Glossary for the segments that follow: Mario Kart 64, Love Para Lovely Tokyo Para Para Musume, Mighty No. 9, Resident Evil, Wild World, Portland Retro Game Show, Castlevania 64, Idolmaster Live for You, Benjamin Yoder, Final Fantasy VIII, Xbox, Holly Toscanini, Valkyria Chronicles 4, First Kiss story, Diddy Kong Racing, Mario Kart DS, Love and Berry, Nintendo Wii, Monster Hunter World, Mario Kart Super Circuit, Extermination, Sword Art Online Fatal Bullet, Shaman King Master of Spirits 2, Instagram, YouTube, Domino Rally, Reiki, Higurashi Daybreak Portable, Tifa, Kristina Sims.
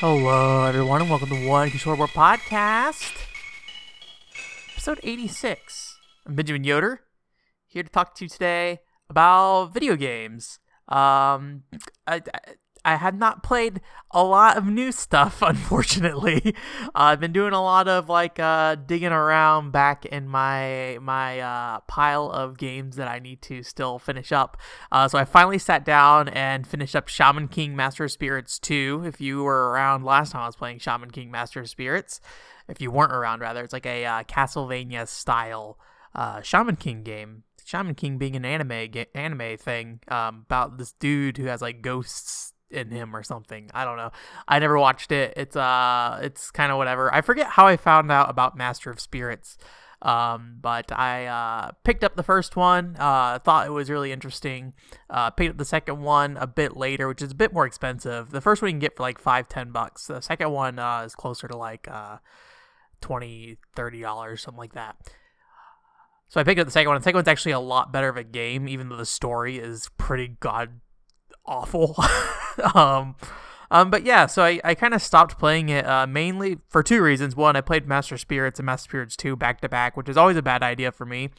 Hello, everyone, and welcome to One Contrary War Podcast, episode 86. I'm Benjamin Yoder, here to talk to you today about video games. I have not played a lot of new stuff, unfortunately. I've been doing a lot of digging around back in my pile of games that I need to still finish up. So I finally sat down and finished up Shaman King Master of Spirits 2. If you were around last time I was playing Shaman King Master of Spirits, if you weren't around, rather, it's like a Castlevania style Shaman King game. Shaman King being an anime thing about this dude who has like ghosts in him or something. I don't know. I never watched it. It's kind of whatever. I forget how I found out about Master of Spirits, but I picked up the first one. Thought it was really interesting. Picked up the second one a bit later, which is a bit more expensive. The first one you can get for like $5-10. The second one is closer to like $20-30, something like that. So I picked up the second one. The second one's actually a lot better of a game, even though the story is pretty god awful. But yeah, so I kind of stopped playing it mainly for two reasons. One, I played Master Spirits and Master Spirits 2 back-to-back, which is always a bad idea for me.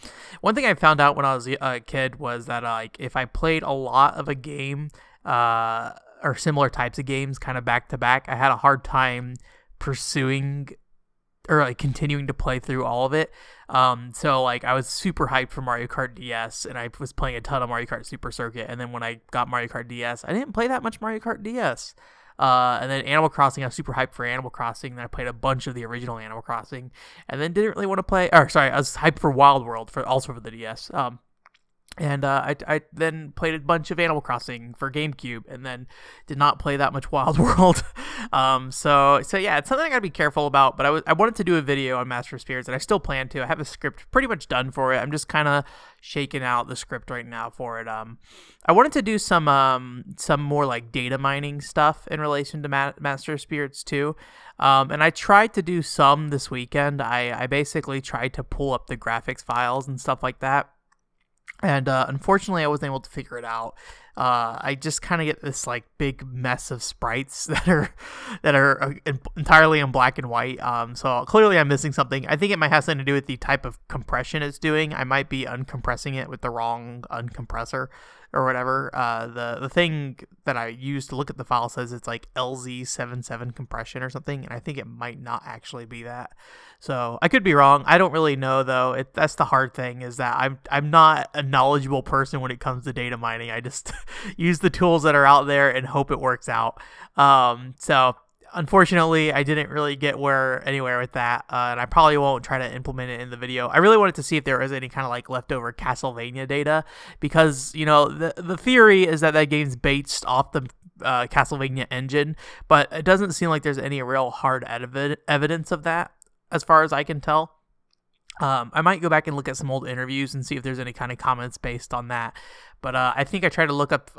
One thing I found out when I was a kid was that if I played a lot of a game or similar types of games kind of back-to-back, I had a hard time pursuing or continuing to play through all of it. So I was super hyped for Mario Kart DS, and I was playing a ton of Mario Kart Super Circuit, and then when I got Mario Kart DS, I didn't play that much Mario Kart DS. And then Animal Crossing, I was super hyped for Animal Crossing, then I played a bunch of the original Animal Crossing, and then didn't really want to play, I was hyped for Wild World, also for the DS. And I then played a bunch of Animal Crossing for GameCube, and then did not play that much Wild World. So yeah, it's something I gotta be careful about. But I wanted to do a video on Master of Spirits, and I still plan to. I have a script pretty much done for it. I'm just kind of shaking out the script right now for it. I wanted to do some more like data mining stuff in relation to Master of Spirits too. And I tried to do some this weekend. I basically tried to pull up the graphics files and stuff like that. And unfortunately, I wasn't able to figure it out. I just kind of get this like big mess of sprites that are entirely in black and white. So clearly, I'm missing something. I think it might have something to do with the type of compression it's doing. I might be uncompressing it with the wrong uncompressor or whatever. The thing that I use to look at the file says it's like LZ77 compression or something, and I think it might not actually be that. So I could be wrong. I don't really know though. That's the hard thing, is that I'm not a knowledgeable person when it comes to data mining. I just use the tools that are out there and hope it works out. So unfortunately, I didn't really get anywhere with that, and I probably won't try to implement it in the video. I really wanted to see if there was any kind of like leftover Castlevania data, because you know the theory is that game's based off the Castlevania engine, but it doesn't seem like there's any real hard evidence of that, as far as I can tell. I might go back and look at some old interviews and see if there's any kind of comments based on that. But I think I tried to look up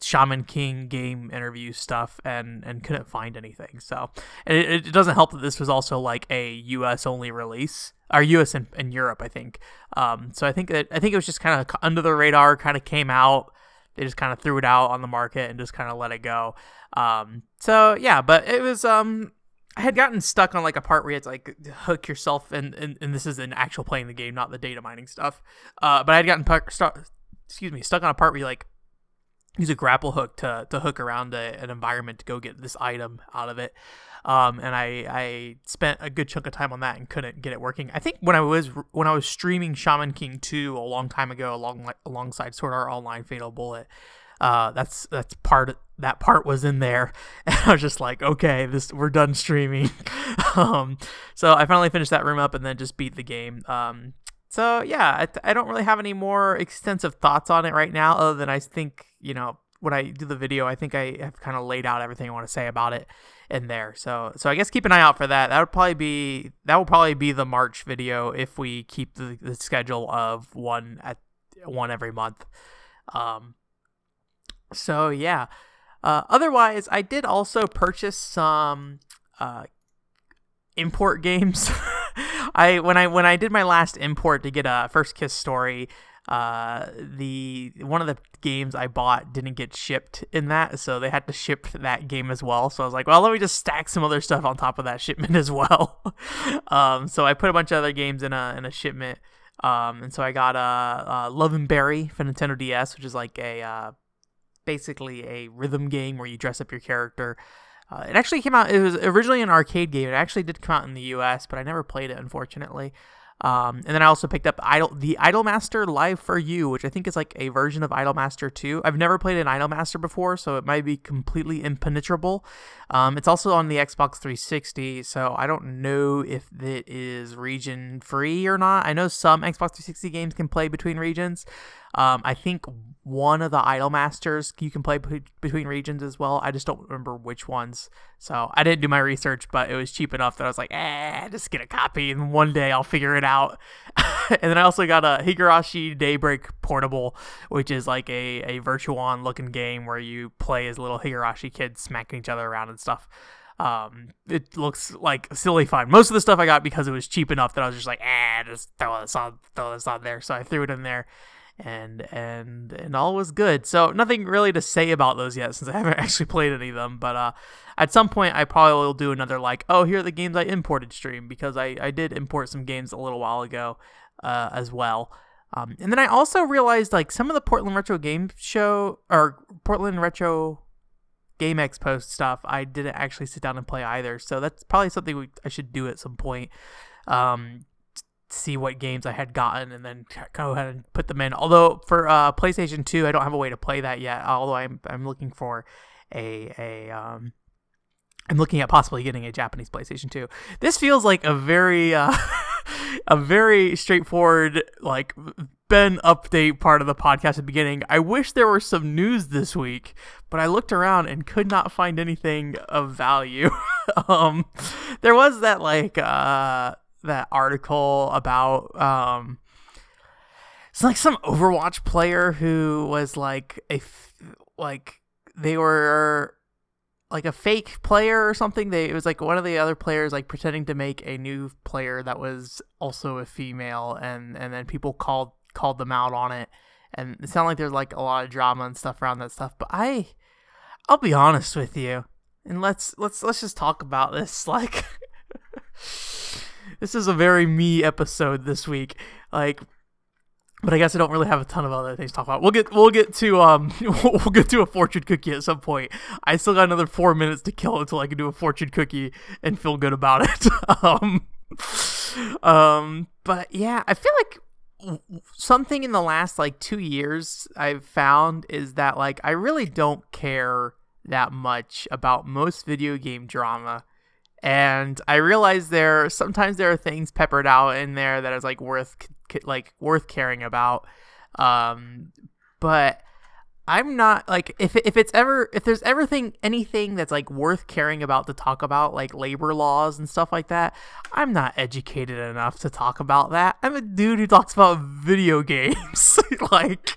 Shaman King game interview stuff and couldn't find anything. So it doesn't help that this was also like a U.S. only release, or U.S. and Europe, I think. So I think it was just kind of under the radar, kind of came out. They just kind of threw it out on the market and just kind of let it go. So yeah, but it was. I had gotten stuck on like a part where you had to like hook yourself and this is in actual playing the game, not the data mining stuff. But I had gotten stuck on a part where you like use a grapple hook to hook around an environment to go get this item out of it. And I spent a good chunk of time on that and couldn't get it working. I think when I was streaming Shaman King 2 a long time ago, alongside Sword Art Online Fatal Bullet, that part was in there, and I was just like, okay, we're done streaming. So I finally finished that room up and then just beat the game. So yeah, I don't really have any more extensive thoughts on it right now, other than I think, you know, when I do the video, I think I have kind of laid out everything I want to say about it in there. So I guess keep an eye out for that. That will probably be the March video if we keep the schedule of one every month. So yeah, otherwise I did also purchase some import games. When I did my last import to get a First Kiss Story, the one of the games I bought didn't get shipped in that, so they had to ship that game as well. So I was like, well, let me just stack some other stuff on top of that shipment as well. So I put a bunch of other games in a shipment. And so I got Love and Berry for Nintendo DS, which is like a basically a rhythm game where you dress up your character. It actually came out. It was originally an arcade game. It actually did come out in the U.S., but I never played it, unfortunately. And then I also picked up the Idolmaster Live for You, which I think is like a version of Idolmaster 2. I've never played an Idolmaster before, so it might be completely impenetrable. It's also on the Xbox 360, so I don't know if it is region free or not. I know some Xbox 360 games can play between regions. I think one of the Idolmasters you can play between regions as well. I just don't remember which ones. So I didn't do my research, but it was cheap enough that I was like, just get a copy and one day I'll figure it out. And then I also got a Higurashi Daybreak Portable, which is like a Virtuon looking game where you play as little Higurashi kids smacking each other around and stuff. It looks like silly fun. Most of the stuff I got because it was cheap enough that I was just like, just throw this on there. So I threw it in there. And all was good. So nothing really to say about those yet, since I haven't actually played any of them. But at some point, I probably will do another like, oh, here are the games I imported stream, because I did import some games a little while ago as well. And then I also realized like some of the Portland Retro Game Show or Portland Retro Game Expo stuff, I didn't actually sit down and play either. So that's probably something I should do at some point. See what games I had gotten and then go ahead and put them in. Although for PlayStation 2, I don't have a way to play that yet. Although I'm looking for I'm looking at possibly getting a Japanese PlayStation 2. This feels like a very a very straightforward like Ben update part of the podcast at the beginning. I wish there were some news this week, but I looked around and could not find anything of value. There was that like that article about it's like some Overwatch player who was like they were like a fake player or something. It was like one of the other players like pretending to make a new player that was also a female, and then people called them out on it, and it sounded like there's like a lot of drama and stuff around that stuff. But I'll be honest with you, and let's just talk about this like this is a very me episode this week, like, but I guess I don't really have a ton of other things to talk about. We'll get to a fortune cookie at some point. I still got another 4 minutes to kill until I can do a fortune cookie and feel good about it. But yeah, I feel like something in the last like 2 years I've found is that like I really don't care that much about most video game drama. And I realize sometimes there are things peppered out in there that is like worth caring about, but I'm not like if there's anything that's like worth caring about to talk about, like labor laws and stuff like that. I'm not educated enough to talk about that. I'm a dude who talks about video games, like,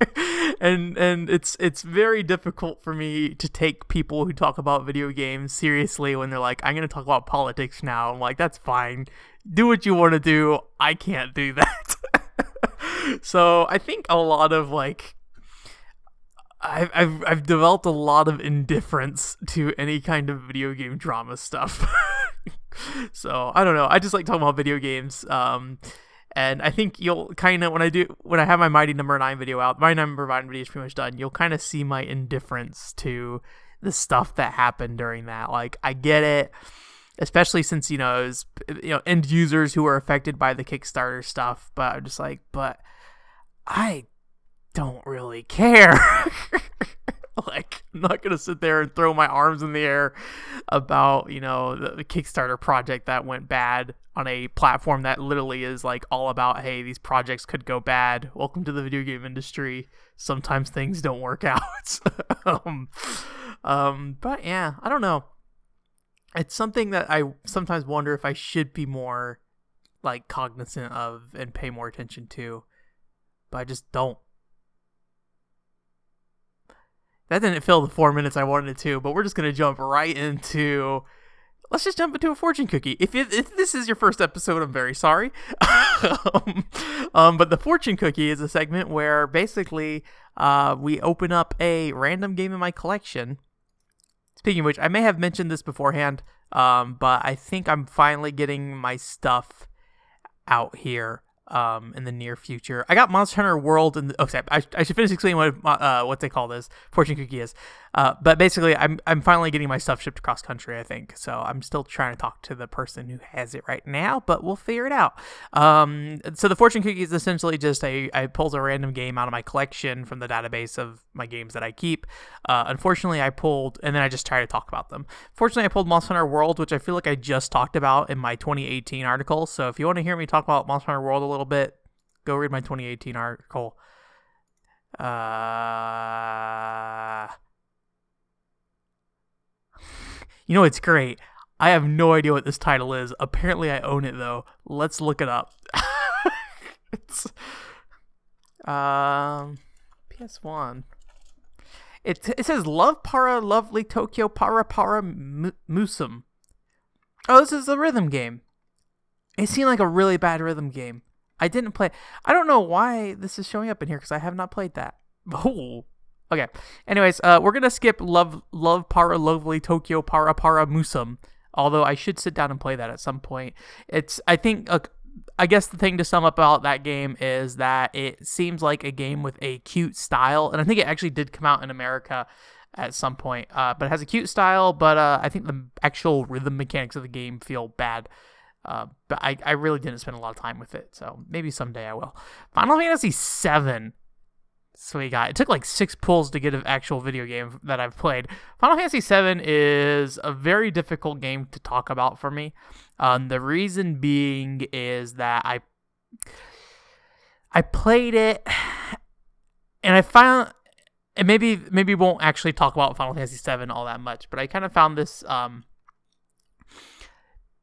and it's very difficult for me to take people who talk about video games seriously when they're like, I'm gonna talk about politics now. I'm like, that's fine, do what you want to do. I can't do that. So I think a lot of like. I've developed a lot of indifference to any kind of video game drama stuff. So I don't know. I just like talking about video games. And I think you'll kind of when I have my Mighty No. 9 video out, my Mighty No. 9 video is pretty much done. You'll kind of see my indifference to the stuff that happened during that. Like I get it, especially since it was, end users who were affected by the Kickstarter stuff. But I'm just like, but I don't really care. Like, I'm not gonna sit there and throw my arms in the air about the Kickstarter project that went bad on a platform that literally is like all about, hey, these projects could go bad, welcome to the video game industry, sometimes things don't work out. But yeah, I don't know, it's something that I sometimes wonder if I should be more like cognizant of and pay more attention to, but I just don't. That didn't fill the 4 minutes I wanted it to, but we're just going to jump right into let's just jump into a fortune cookie. If this is your first episode, I'm very sorry. But the fortune cookie is a segment where basically we open up a random game in my collection. Speaking of which, I may have mentioned this beforehand, but I think I'm finally getting my stuff out here in the near future. I got Monster Hunter World, and I should finish explaining what they call this fortune cookie is. But basically, I'm finally getting my stuff shipped across country, I think. So I'm still trying to talk to the person who has it right now, but we'll figure it out. So the fortune cookie is essentially just I pulled a random game out of my collection from the database of my games that I keep. Unfortunately, I pulled, and then I just try to talk about them. Fortunately, I pulled Monster Hunter World, which I feel like I just talked about in my 2018 article. So if you want to hear me talk about Monster Hunter World a little bit, go read my 2018 article. You know, it's great. I have no idea what this title is. Apparently I own it though. Let's look it up. It's PS1. It says Love Para Lovely Tokyo Para Para Musume. Oh, this is a rhythm game. It seemed like a really bad rhythm game. I didn't play. I don't know why this is showing up in here because I have not played that. Oh. Okay. Anyways, we're gonna skip Love Para Lovely Tokyo Para Para Musume. Although I should sit down and play that at some point. I guess the thing to sum up about that game is that it seems like a game with a cute style, and I think it actually did come out in America at some point. But it has a cute style, but I think the actual rhythm mechanics of the game feel bad. But I really didn't spend a lot of time with it, so maybe someday I will. Final Fantasy 7. So we got, it took like 6 pulls to get an actual video game that I've played. Final Fantasy VII is a very difficult game to talk about for me. The reason being is that I played it and I found, and maybe won't actually talk about Final Fantasy VII all that much, but I kind of found this,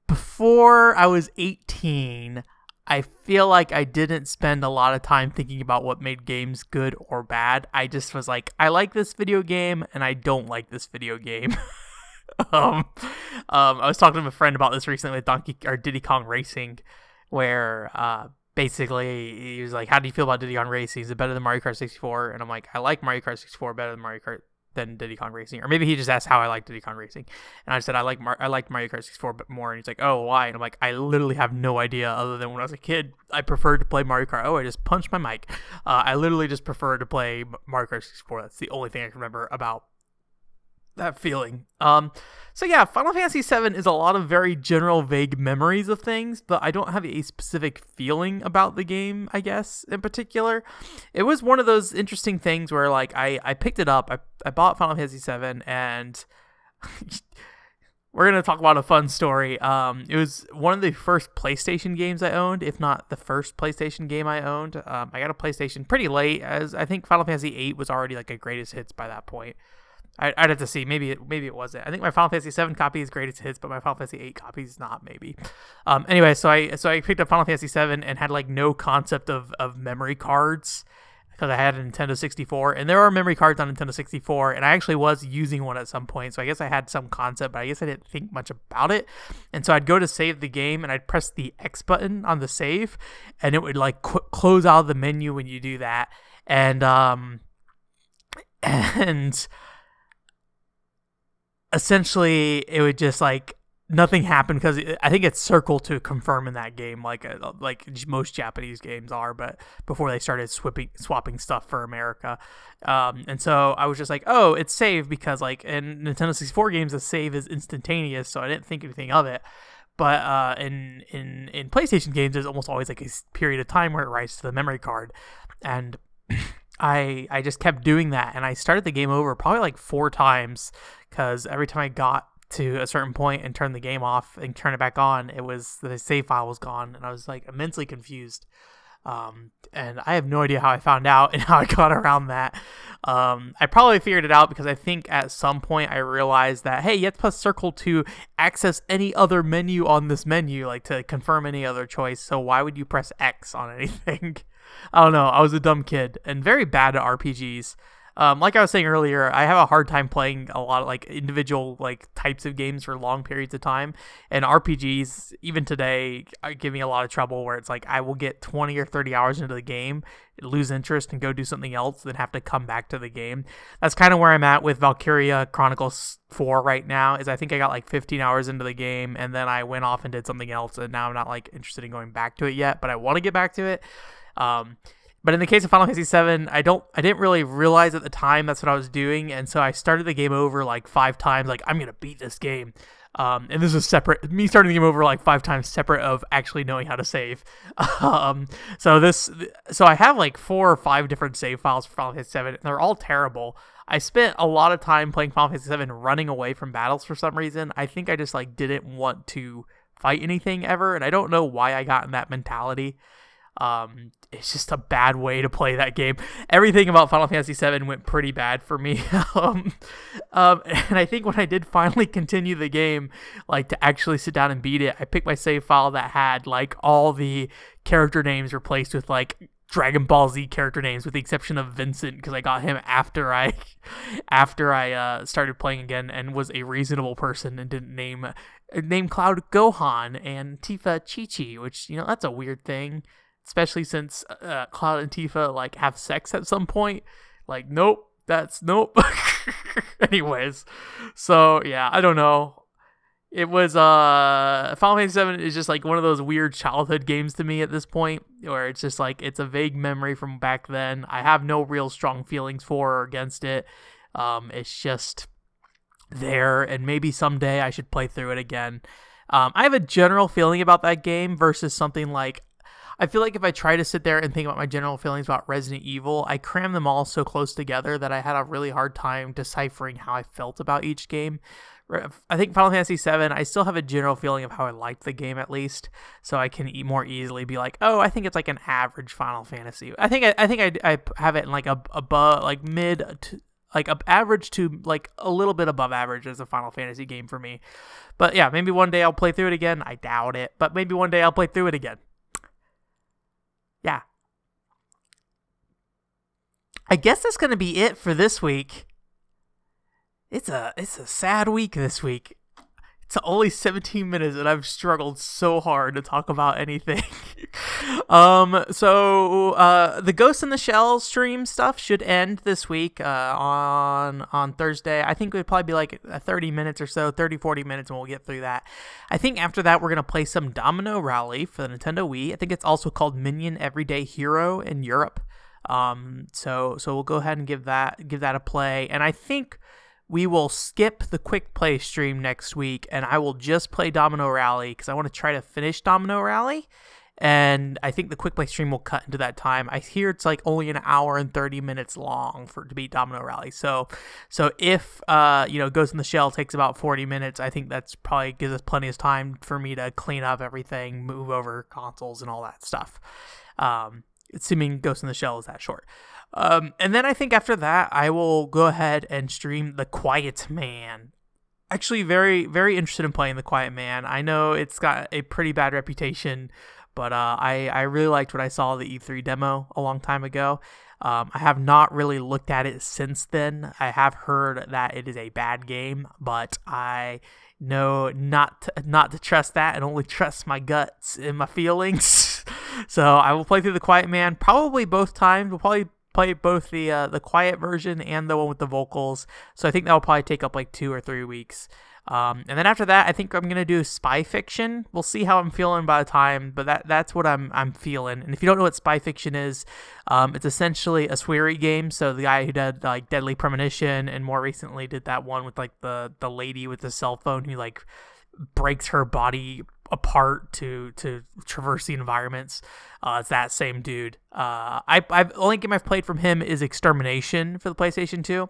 before I was 18, I feel like I didn't spend a lot of time thinking about what made games good or bad. I just was like, I like this video game and I don't like this video game. I was talking to a friend about this recently with Diddy Kong Racing, where basically he was like, how do you feel about Diddy Kong Racing? Is it better than Mario Kart 64? And I'm like, I like Mario Kart 64 better than Diddy Kong Racing. Or maybe he just asked how I liked Diddy Kong Racing, and I said I liked Mario Kart 64 but more, and he's like, oh, why? And I'm like, I literally have no idea, other than when I was a kid I preferred to play Mario Kart. Oh, I just punched my mic. I literally just preferred to play Mario Kart 64. That's the only thing I can remember about that feeling. So yeah, Final Fantasy 7 is a lot of very general vague memories of things, but I don't have a specific feeling about the game, I guess, in particular. It was one of those interesting things where, like, I picked it up, I bought Final Fantasy 7, and we're gonna talk about a fun story. It was one of the first PlayStation games I owned, if not the first PlayStation game I owned. I got a PlayStation pretty late, as I think Final Fantasy VIII was already like a greatest hits by that point. I'd have to see. Maybe it wasn't. I think my Final Fantasy VII copy is greatest hits, but my Final Fantasy VIII copy is not. Maybe. Anyway, so I picked up Final Fantasy VII and had like no concept of memory cards because I had a Nintendo 64, and there are memory cards on Nintendo 64, and I actually was using one at some point. So I guess I had some concept, but I guess I didn't think much about it. And so I'd go to save the game, and I'd press the X button on the save, and it would like close out of the menu when you do that, and essentially it would just like nothing happened, because I think it's circle to confirm in that game, like most Japanese games are, but before they started swapping stuff for America. And so I was just like, oh, it's save, because like in Nintendo 64 games the save is instantaneous, so I didn't think anything of it. But in PlayStation games there's almost always like a period of time where it writes to the memory card, and I just kept doing that, and I started the game over probably like 4 times, because every time I got to a certain point and turned the game off and turned it back on, it was the save file was gone, and I was like immensely confused. And I have no idea how I found out and how I got around that. I probably figured it out because I think at some point I realized that, hey, you have to press circle to access any other menu on this menu, like to confirm any other choice, so why would you press X on anything? I don't know. I was a dumb kid and very bad at RPGs. Like I was saying earlier, I have a hard time playing a lot of like individual like types of games for long periods of time, and RPGs even today give me a lot of trouble, where it's like I will get 20 or 30 hours into the game, lose interest and go do something else, then have to come back to the game. That's kind of where I'm at with Valkyria Chronicles 4 right now, is I think I got like 15 hours into the game and then I went off and did something else, and now I'm not like interested in going back to it yet, but I want to get back to it. But in the case of Final Fantasy VII, I didn't really realize at the time that's what I was doing, and so I started the game over like 5 times, like, I'm gonna beat this game. And this is separate, me starting the game over like 5 times separate of actually knowing how to save. So I have like 4 or 5 different save files for Final Fantasy VII, and they're all terrible. I spent a lot of time playing Final Fantasy VII running away from battles for some reason. I think I just like didn't want to fight anything ever, and I don't know why I got in that mentality. It's just a bad way to play that game. Everything about Final Fantasy VII went pretty bad for me. And I think when I did finally continue the game, like to actually sit down and beat it, I picked my save file that had like all the character names replaced with like Dragon Ball Z character names, with the exception of Vincent, because I got him after I started playing again and was a reasonable person and didn't name Cloud Gohan and Tifa Chi-Chi, which, you know, that's a weird thing, especially since Cloud and Tifa like have sex at some point. Like, nope, that's nope. Anyways, so yeah, I don't know. It was, Final Fantasy VII is just like one of those weird childhood games to me at this point, where it's just like, it's a vague memory from back then. I have no real strong feelings for or against it. It's just there, and maybe someday I should play through it again. I have a general feeling about that game versus something like, I feel like if I try to sit there and think about my general feelings about Resident Evil, I cram them all so close together that I had a really hard time deciphering how I felt about each game. I think Final Fantasy VII, I still have a general feeling of how I liked the game at least, so I can more easily be like, oh, I think it's like an average Final Fantasy. I think I have it in like a above, like mid, to, like average to like a little bit above average as a Final Fantasy game for me. But yeah, maybe one day I'll play through it again. I doubt it, but maybe one day I'll play through it again. Yeah. I guess that's going to be it for this week. It's a sad week this week. It's only 17 minutes and I've struggled so hard to talk about anything. The Ghost in the Shell stream stuff should end this week on Thursday. I think it would probably be like 30 minutes or so, 30, 40 minutes, and we'll get through that. I think after that, we're going to play some Domino Rally for the Nintendo Wii. I think it's also called Minion Everyday Hero in Europe. So we'll go ahead and give that a play. And I think we will skip the quick play stream next week, and I will just play Domino Rally because I want to try to finish Domino Rally. And I think the quick play stream will cut into that time. I hear it's like only an hour and 30 minutes long to beat Domino Rally. So if Ghost in the Shell takes about 40 minutes, I think that's probably gives us plenty of time for me to clean up everything, move over consoles, and all that stuff. Assuming Ghost in the Shell is that short. And then I think after that, I will go ahead and stream The Quiet Man. Actually, very, very interested in playing The Quiet Man. I know it's got a pretty bad reputation, but I really liked what I saw the E3 demo a long time ago. I have not really looked at it since then. I have heard that it is a bad game, but I know not to trust that and only trust my guts and my feelings. So I will play through The Quiet Man probably both times. We'll probably play both the quiet version and the one with the vocals. So I think that'll probably take up like 2 or 3 weeks. And then after that, I think I'm going to do Spy Fiction. We'll see how I'm feeling by the time, but that's what I'm feeling. And if you don't know what Spy Fiction is, it's essentially a sweary game. So the guy who did like Deadly Premonition and more recently did that one with like the lady with the cell phone who like breaks her body apart to traverse the environments. It's that same dude. The only game I've played from him is Extermination for the PlayStation 2.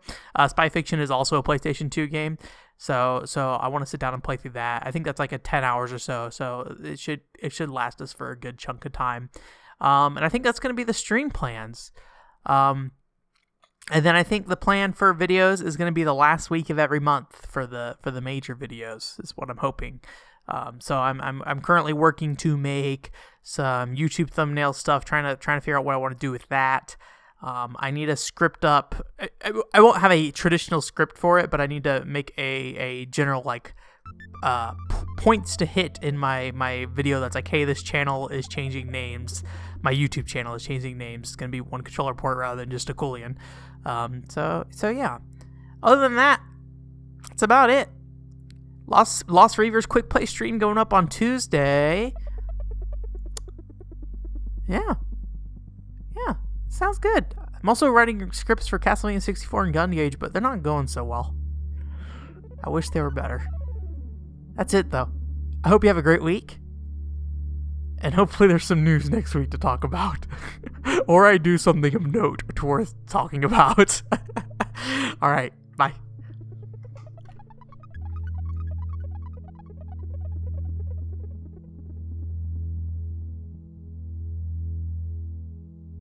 Spy Fiction is also a PlayStation 2 game. So I want to sit down and play through that. I think that's like a 10 hours or so. So it should last us for a good chunk of time. And I think that's going to be the stream plans. And then I think the plan for videos is going to be the last week of every month for the major videos is what I'm hoping. So I'm currently working to make some YouTube thumbnail stuff, trying to figure out what I want to do with that. I need to script up. I won't have a traditional script for it, but I need to make a general, like, points to hit in my video that's like, hey, this channel is changing names. My YouTube channel is changing names. It's going to be one controller port rather than just a Coolian. So yeah. Other than that, that's about it. Lost Reavers quick play stream going up on Tuesday. Yeah. Sounds good. I'm also writing scripts for Castlevania 64 and Gun Gauge, but they're not going so well. I wish they were better. That's it, though. I hope you have a great week. And hopefully there's some news next week to talk about. Or I do something of note worth talking about. All right. Bye.